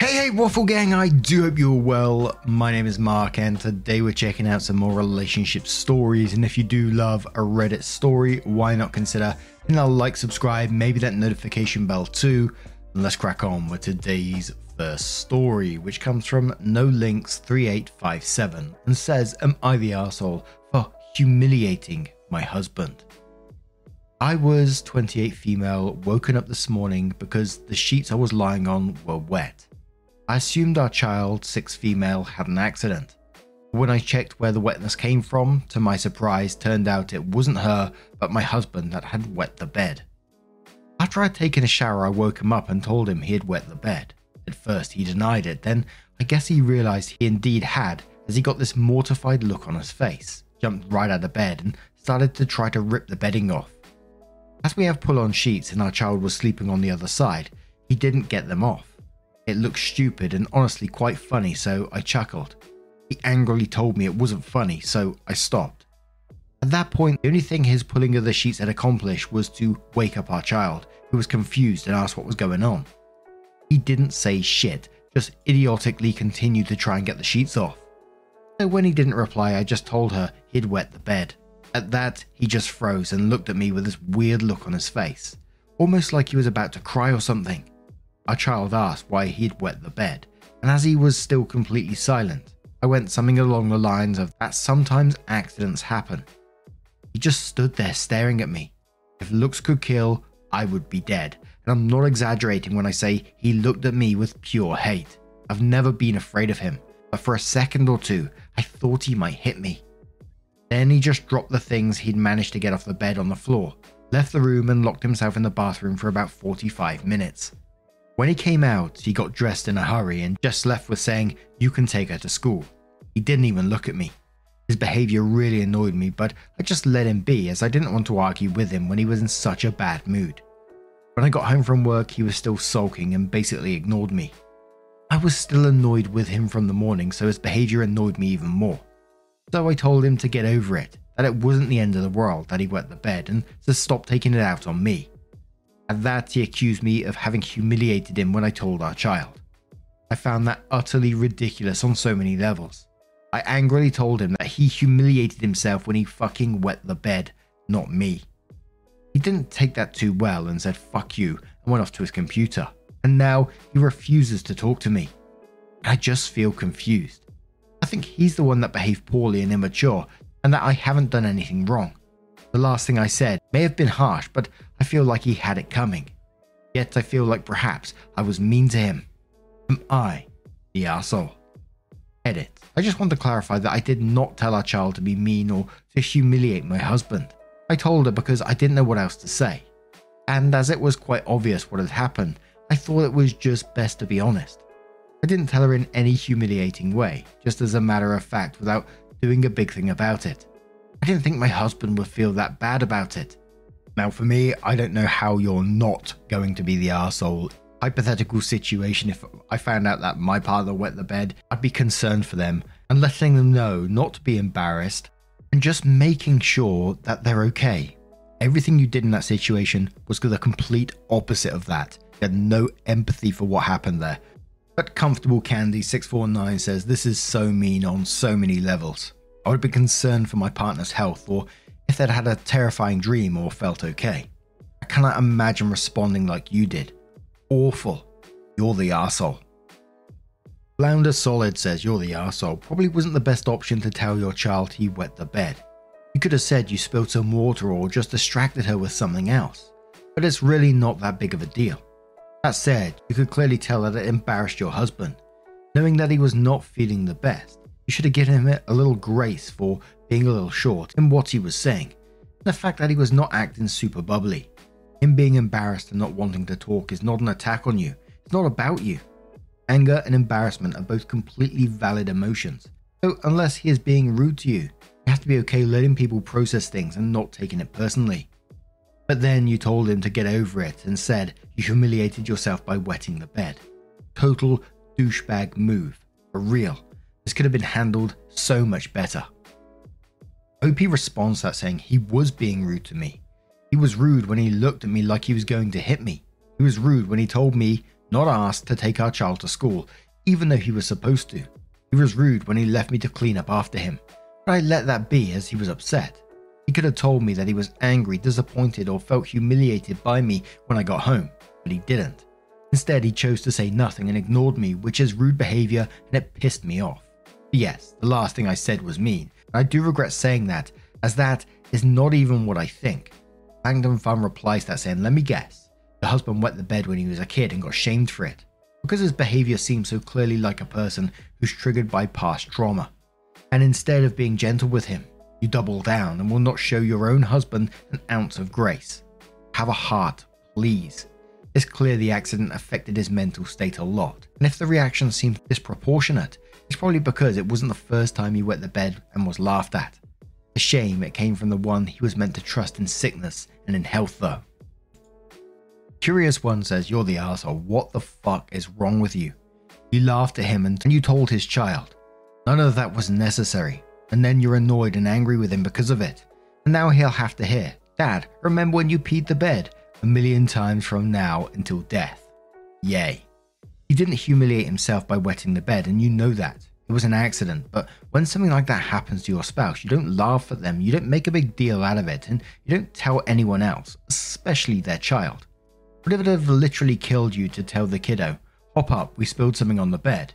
Hey, Waffle Gang, I do hope you're well. My name is Mark, and today we're checking out some more relationship stories. And if you do love a Reddit story, why not consider hitting a like, subscribe, maybe that notification bell too. And let's crack on with today's first story, which comes from NoLinks3857 and says, "Am I the arsehole for humiliating my husband? I was 28 female, woken up this morning because the sheets I was lying on were wet. I assumed our child, 6 female, had an accident. When I checked where the wetness came from, to my surprise, turned out it wasn't her, but my husband that had wet the bed. After I'd taken a shower, I woke him up and told him he had wet the bed. At first he denied it, then I guess he realized he indeed had, as he got this mortified look on his face, jumped right out of bed and started to try to rip the bedding off. As we have pull-on sheets and our child was sleeping on the other side, he didn't get them off. It looked stupid and honestly quite funny, so I chuckled. He angrily told me it wasn't funny, so I stopped. At that point, the only thing his pulling of the sheets had accomplished was to wake up our child, who was confused and asked what was going on. He didn't say shit, just idiotically continued to try and get the sheets off. So when he didn't reply, I just told her he'd wet the bed. At that, he just froze and looked at me with this weird look on his face, almost like he was about to cry or something. Our child asked why he'd wet the bed, and as he was still completely silent, I went something along the lines of that sometimes accidents happen. He just stood there staring at me. If looks could kill, I would be dead, and I'm not exaggerating when I say he looked at me with pure hate. I've never been afraid of him, but for a second or two, I thought he might hit me. Then he just dropped the things he'd managed to get off the bed on the floor, left the room and locked himself in the bathroom for about 45 minutes. When he came out, he got dressed in a hurry and just left with saying, "You can take her to school." He didn't even look at me. His behaviour really annoyed me, but I just let him be as I didn't want to argue with him when he was in such a bad mood. When I got home from work, he was still sulking and basically ignored me. I was still annoyed with him from the morning, so his behaviour annoyed me even more. So I told him to get over it, that it wasn't the end of the world that he wet the bed and to stop taking it out on me. At that, he accused me of having humiliated him when I told our child. I found that utterly ridiculous on so many levels. I angrily told him that he humiliated himself when he fucking wet the bed, not me. He didn't take that too well and said "fuck you" and went off to his computer. And now he refuses to talk to me. I just feel confused. I think he's the one that behaved poorly and immature, and that I haven't done anything wrong. The last thing I said may have been harsh, but I feel like he had it coming. Yet I feel like perhaps I was mean to him. Am I the arsehole? Edit. I just want to clarify that I did not tell our child to be mean or to humiliate my husband. I told her because I didn't know what else to say. And as it was quite obvious what had happened, I thought it was just best to be honest. I didn't tell her in any humiliating way, just as a matter of fact, without doing a big thing about it. I didn't think my husband would feel that bad about it. Now for me, I don't know how you're not going to be the arsehole. Hypothetical situation, if I found out that my partner wet the bed, I'd be concerned for them and letting them know not to be embarrassed and just making sure that they're okay. Everything you did in that situation was the complete opposite of that. You had no empathy for what happened there. But Comfortable Candy 649 says, "This is so mean on so many levels. I would be concerned for my partner's health or if they'd had a terrifying dream or felt okay. I cannot imagine responding like you did. Awful. You're the arsehole." Flounder Solid says, "You're the arsehole. Probably wasn't the best option to tell your child he wet the bed. You could have said you spilled some water or just distracted her with something else. But it's really not that big of a deal. That said, you could clearly tell that it embarrassed your husband. Knowing that he was not feeling the best, you should have given him a little grace for being a little short in what he was saying. the fact that he was not acting super bubbly. Him being embarrassed and not wanting to talk is not an attack on you. It's not about you. Anger and embarrassment are both completely valid emotions. So unless he is being rude to you, you have to be okay letting people process things and not taking it personally. But then you told him to get over it and said you humiliated yourself by wetting the bed. Total douchebag move. For real. This could have been handled so much better. OP responds to that saying he was being rude to me. He was rude when he looked at me like he was going to hit me. He was rude when he told me not asked to take our child to school, even though he was supposed to. He was rude when he left me to clean up after him, but I let that be as he was upset. He could have told me that he was angry, disappointed, or felt humiliated by me when I got home, but he didn't. Instead, he chose to say nothing and ignored me, which is rude behavior, and it pissed me off. But yes, the last thing I said was mean, and I do regret saying that, as that is not even what I think. Langdon Fun replies to that saying, let me guess, the husband wet the bed when he was a kid and got shamed for it, because his behavior seems so clearly like a person who's triggered by past trauma. And instead of being gentle with him, you double down and will not show your own husband an ounce of grace. Have a heart, please. It's clear the accident affected his mental state a lot, and if the reaction seems disproportionate, it's probably because it wasn't the first time he wet the bed and was laughed at. A shame it came from the one he was meant to trust in sickness and in health though. Curious One says, you're the arsehole, what the fuck is wrong with you? You laughed at him and you told his child. None of that was necessary. And then you're annoyed and angry with him because of it. And now he'll have to hear, Dad, remember when you peed the bed? A million times from now until death. Yay. He didn't humiliate himself by wetting the bed, and you know that. It was an accident, but when something like that happens to your spouse, you don't laugh at them, you don't make a big deal out of it, and you don't tell anyone else, especially their child. What if it had literally killed you to tell the kiddo, hop up, we spilled something on the bed?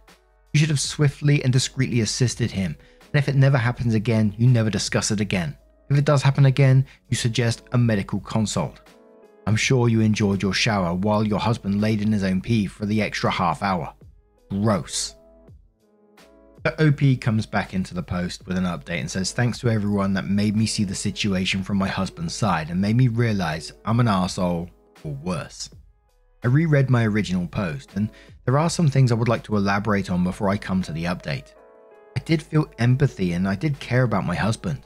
You should have swiftly and discreetly assisted him. And if it never happens again, you never discuss it again. If it does happen again, you suggest a medical consult. I'm sure you enjoyed your shower while your husband laid in his own pee for the extra half hour. Gross. The OP comes back into the post with an update and says, thanks to everyone that made me see the situation from my husband's side and made me realize I'm an arsehole or worse. I reread my original post and there are some things I would like to elaborate on before I come to the update. I did feel empathy and I did care about my husband.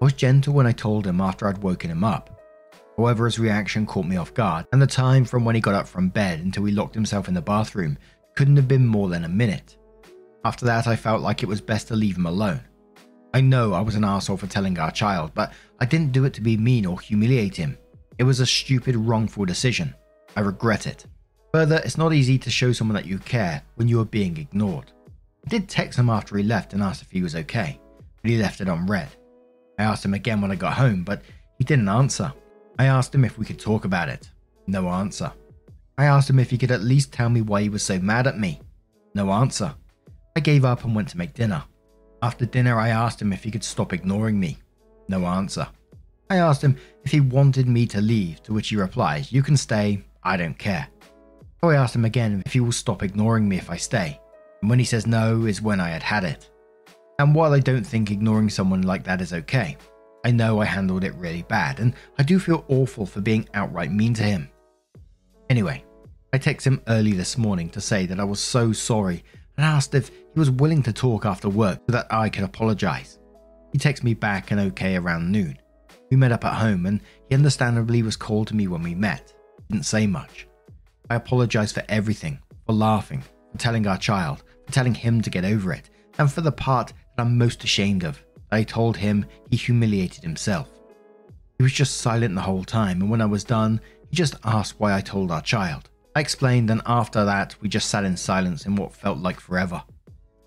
I was gentle when I told him after I'd woken him up. However, his reaction caught me off guard, and the time from when he got up from bed until he locked himself in the bathroom couldn't have been more than a minute. After that, I felt like it was best to leave him alone. I know I was an arsehole for telling our child, but I didn't do it to be mean or humiliate him. It was a stupid, wrongful decision. I regret it. Further, it's not easy to show someone that you care when you are being ignored. I did text him after he left and asked if he was okay, but he left it unread. I asked him again when I got home, but he didn't answer. I asked him if we could talk about it. No answer. I asked him if he could at least tell me why he was so mad at me. No answer. I gave up and went to make dinner. After dinner, I asked him if he could stop ignoring me. No answer. I asked him if he wanted me to leave, to which he replies, you can stay, I don't care. So I asked him again if he will stop ignoring me if I stay. And when he says no is when I had it. And while I don't think ignoring someone like that is okay, I know I handled it really bad, and I do feel awful for being outright mean to him. Anyway, I texted him early this morning to say that I was so sorry and asked if he was willing to talk after work so that I could apologize. He texted me back and okay around noon. We met up at home and he understandably was cold to me when we met. He didn't say much. I apologized for everything, for laughing, for telling our child, for telling him to get over it, and for the part that I'm most ashamed of, I told him he humiliated himself. He was just silent the whole time, and when I was done, he just asked why I told our child. I explained, and after that, we just sat in silence in what felt like forever.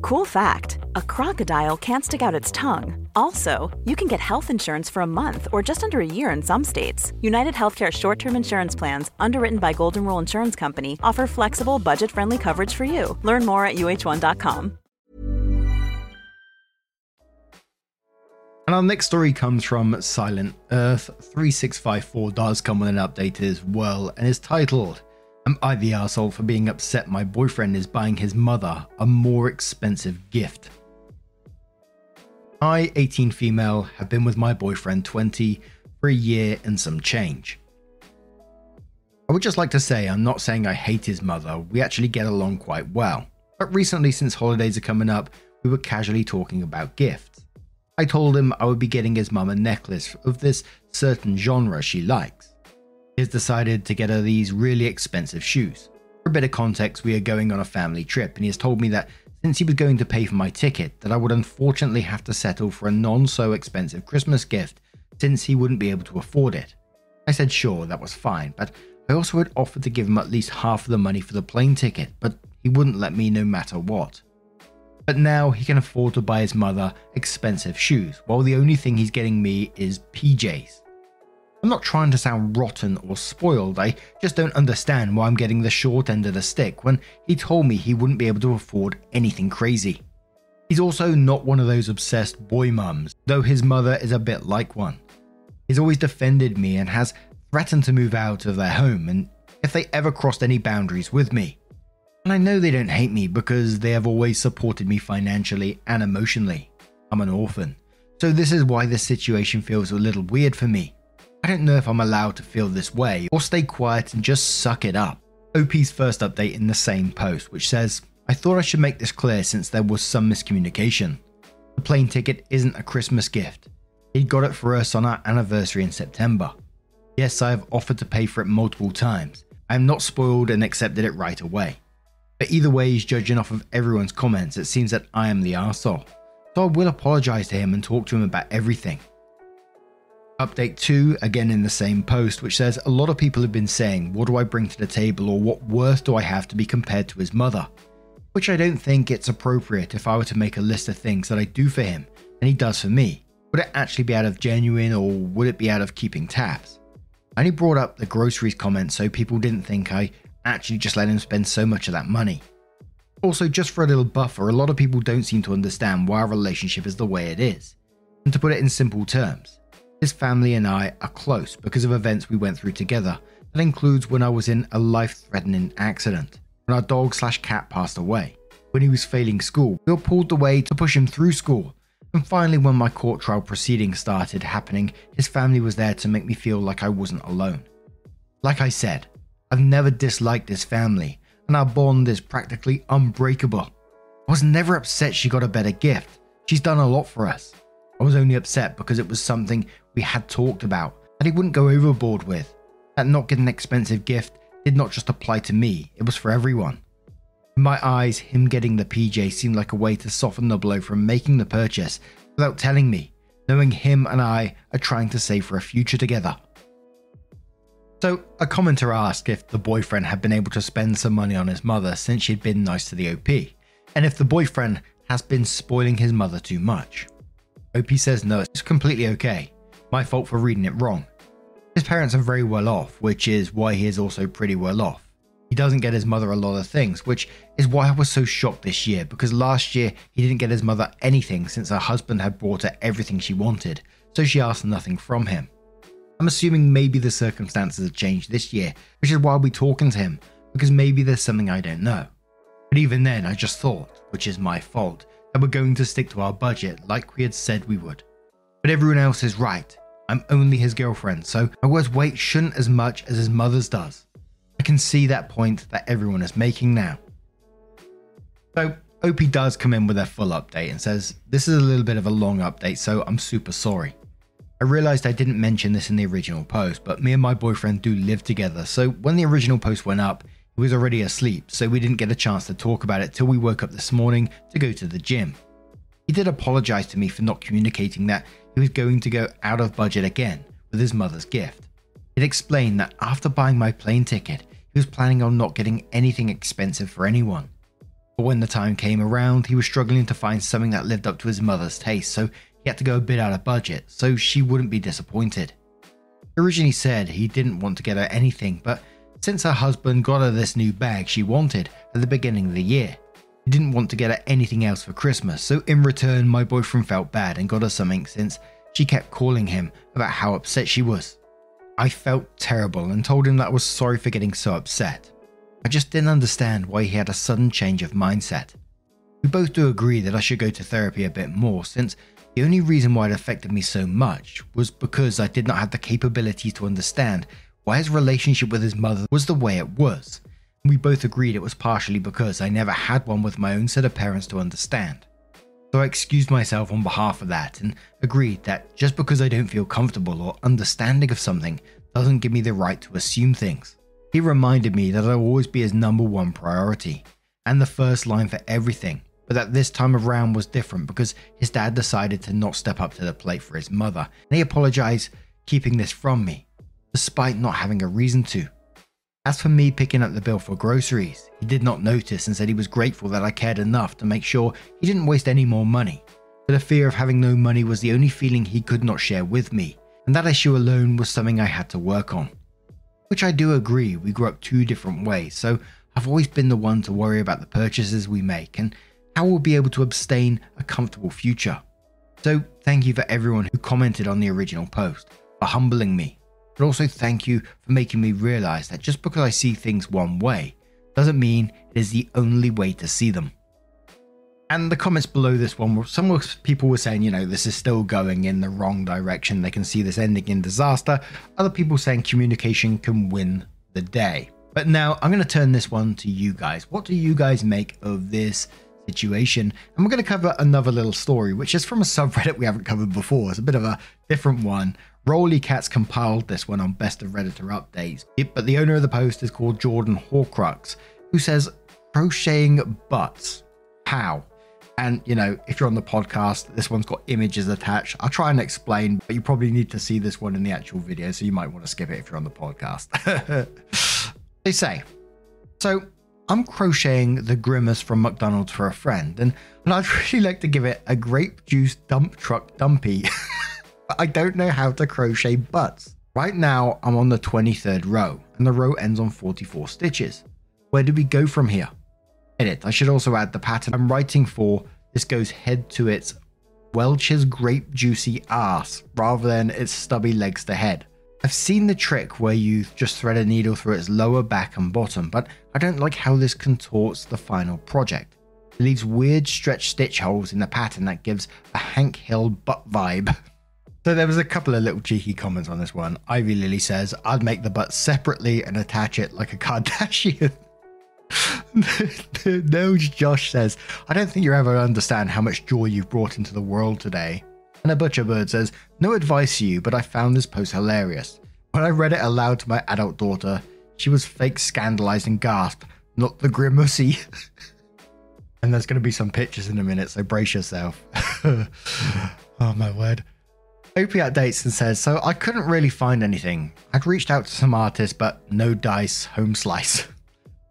Cool fact, a crocodile can't stick out its tongue. Also, you can get health insurance for a month or just under a year in some states. United Healthcare short-term insurance plans, underwritten by Golden Rule Insurance Company, offer flexible, budget-friendly coverage for you. Learn more at uh1.com. And our next story comes from Silent Earth. 3654 does come with an update as well, and is titled, Am I the asshole for being upset my boyfriend is buying his mother a more expensive gift? I, 18 female, have been with my boyfriend, 20, for a year and some change. I would just like to say I'm not saying I hate his mother, we actually get along quite well. But recently, since holidays are coming up, we were casually talking about gifts. I told him I would be getting his mum a necklace of this certain genre she likes. He's decided to get her these really expensive shoes. For a bit of context, we are going on a family trip, and he has told me that since he was going to pay for my ticket, that I would unfortunately have to settle for a non-so-expensive Christmas gift since he wouldn't be able to afford it. I said sure, that was fine, but I also had offered to give him at least half of the money for the plane ticket, but he wouldn't let me no matter what. But now he can afford to buy his mother expensive shoes, while the only thing he's getting me is PJs. I'm not trying to sound rotten or spoiled, I just don't understand why I'm getting the short end of the stick when he told me he wouldn't be able to afford anything crazy. He's also not one of those obsessed boy mums, though his mother is a bit like one. He's always defended me and has threatened to move out of their home and if they ever crossed any boundaries with me. And I know they don't hate me because they have always supported me financially and emotionally. I'm an orphan, so this is why this situation feels a little weird for me. I don't know if I'm allowed to feel this way or stay quiet and just suck it up. OP's first update in the same post, which says, I thought I should make this clear since there was some miscommunication. The plane ticket isn't a Christmas gift. He got it for us on our anniversary in September. Yes, I have offered to pay for it multiple times. I am not spoiled and accepted it right away. But either way, he's judging off of everyone's comments. It seems that I am the arsehole. So I will apologize to him and talk to him about everything. Update 2, again in the same post, which says, a lot of people have been saying, what do I bring to the table or what worth do I have to be compared to his mother? Which I don't think it's appropriate. If I were to make a list of things that I do for him and he does for me, would it actually be out of genuine or would it be out of keeping tabs? I only brought up the groceries comment so people didn't think I actually just let him spend so much of that money. Also, just for a little buffer, a lot of people don't seem to understand why our relationship is the way it is. And to put it in simple terms, his family and I are close because of events we went through together. That includes when I was in a life-threatening accident, when our dog/cat passed away, when he was failing school, we all pulled the way to push him through school, and finally when my court trial proceedings started happening, his family was there to make me feel like I wasn't alone. Like I said, I've never disliked his family, and our bond is practically unbreakable. I was never upset she got a better gift. She's done a lot for us. I was only upset because it was something we had talked about that he wouldn't go overboard with. That not getting an expensive gift did not just apply to me, it was for everyone. In my eyes, him getting the PJ seemed like a way to soften the blow from making the purchase without telling me, knowing him and I are trying to save for a future together. So a commenter asked if the boyfriend had been able to spend some money on his mother since she'd been nice to the OP, and if the boyfriend has been spoiling his mother too much. OP says no, it's completely okay. My fault for reading it wrong. His parents are very well off, which is why he is also pretty well off. He doesn't get his mother a lot of things, which is why I was so shocked this year, because last year he didn't get his mother anything since her husband had bought her everything she wanted, so she asked nothing from him. I'm assuming maybe the circumstances have changed this year, which is why I'll be talking to him, because maybe there's something I don't know. But even then I just thought, which is my fault, that we're going to stick to our budget like we had said we would. But everyone else is right. I'm only his girlfriend, so my worst weight shouldn't as much as his mother's does. I can see that point that everyone is making now. So Opie does come in with a full update and says, "This is a little bit of a long update, so I'm super sorry. I realized I didn't mention this in the original post, but me and my boyfriend do live together, so when the original post went up, he was already asleep, so we didn't get a chance to talk about it till we woke up this morning to go to the gym. He did apologize to me for not communicating that he was going to go out of budget again with his mother's gift. He'd explained that after buying my plane ticket, he was planning on not getting anything expensive for anyone. But when the time came around, he was struggling to find something that lived up to his mother's taste, so he had to go a bit out of budget so she wouldn't be disappointed. He originally said he didn't want to get her anything, but since her husband got her this new bag she wanted at the beginning of the year, he didn't want to get her anything else for Christmas, so in return my boyfriend felt bad and got her something since she kept calling him about how upset she was. I felt terrible and told him that I was sorry for getting so upset. I just didn't understand why he had a sudden change of mindset. We both do agree that I should go to therapy a bit more, since the only reason why it affected me so much was because I did not have the capability to understand why his relationship with his mother was the way it was. We both agreed it was partially because I never had one with my own set of parents to understand. So I excused myself on behalf of that and agreed that just because I don't feel comfortable or understanding of something doesn't give me the right to assume things. He reminded me that I'll always be his number one priority and the first line for everything, but that this time around was different because his dad decided to not step up to the plate for his mother, and he apologized keeping this from me, despite not having a reason to. As for me picking up the bill for groceries, he did not notice and said he was grateful that I cared enough to make sure he didn't waste any more money, but the fear of having no money was the only feeling he could not share with me, and that issue alone was something I had to work on. Which I do agree, we grew up two different ways, so I've always been the one to worry about the purchases we make and how we'll be able to obtain a comfortable future. So thank you for everyone who commented on the original post, for humbling me. But also thank you for making me realize that just because I see things one way doesn't mean it is the only way to see them. And the comments below this one, were some people were saying, you know, this is still going in the wrong direction, they can see this ending in disaster. Other people saying communication can win the day. But now I'm going to turn this one to you guys. What do you guys make of this situation? And we're going to cover another little story, which is from a subreddit we haven't covered before. It's a bit of a different one. Rolly Cats compiled this one on Best of Redditor Updates, but the owner of the post is called Jordan Horcrux, who says, "Crocheting butts. How?" And, you know, if you're on the podcast, this one's got images attached. I'll try and explain, but you probably need to see this one in the actual video, so you might want to skip it if you're on the podcast. They say, "So I'm crocheting the Grimace from McDonald's for a friend, and I'd really like to give it a grape juice dump truck dumpy." But I don't know how to crochet butts. Right now I'm on the 23rd row and the row ends on 44 stitches. Where do we go from here? Edit. I should also add the pattern I'm writing for. This goes head to its Welch's grape juicy ass rather than its stubby legs to head. I've seen the trick where you just thread a needle through its lower back and bottom, but I don't like how this contorts the final project. It leaves weird stretched stitch holes in the pattern that gives a Hank Hill butt vibe. So there was a couple of little cheeky comments on this one. Ivy Lily says, "I'd make the butt separately and attach it like a Kardashian." No, Josh says, "I don't think you ever understand how much joy you've brought into the world today." And a butcher bird says, "No advice to you, but I found this post hilarious. When I read it aloud to my adult daughter, she was fake scandalized and gasped, not the Grimacy." And there's going to be some pictures in a minute, so brace yourself. Oh my word. Opie updates and says, "So I couldn't really find anything. I'd reached out to some artists, but no dice, home slice.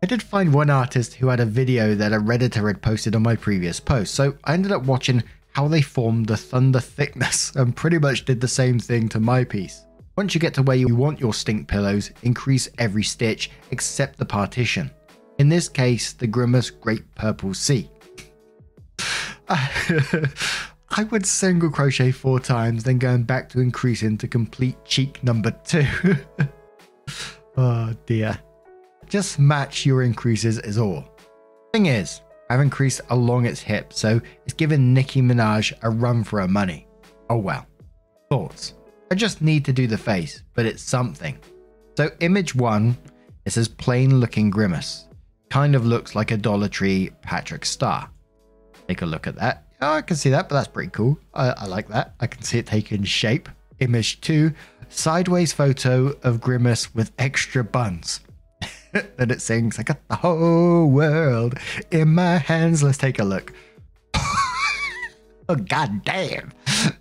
I did find one artist who had a video that a Redditor had posted on my previous post, so I ended up watching how they formed the thunder thickness and pretty much did the same thing to my piece. Once you get to where you want your stink pillows, increase every stitch except the partition. In this case, the Grimace Great Purple Sea. I would single crochet 4 times, then going back to increasing to complete cheek number 2. Oh dear. Just match your increases is all. Thing is, I've increased along its hip, so it's giving Nicki Minaj a run for her money. Oh well. Thoughts? I just need to do the face, but it's something. So image 1, it says plain looking Grimace. Kind of looks like a Dollar Tree Patrick Star. Take a look at that. Oh, I can see that, but that's pretty cool. I like that. I can see it taking shape. Image 2, sideways photo of Grimace with extra buns. And it sings, I got the whole world in my hands. Let's take a look. Oh, god damn.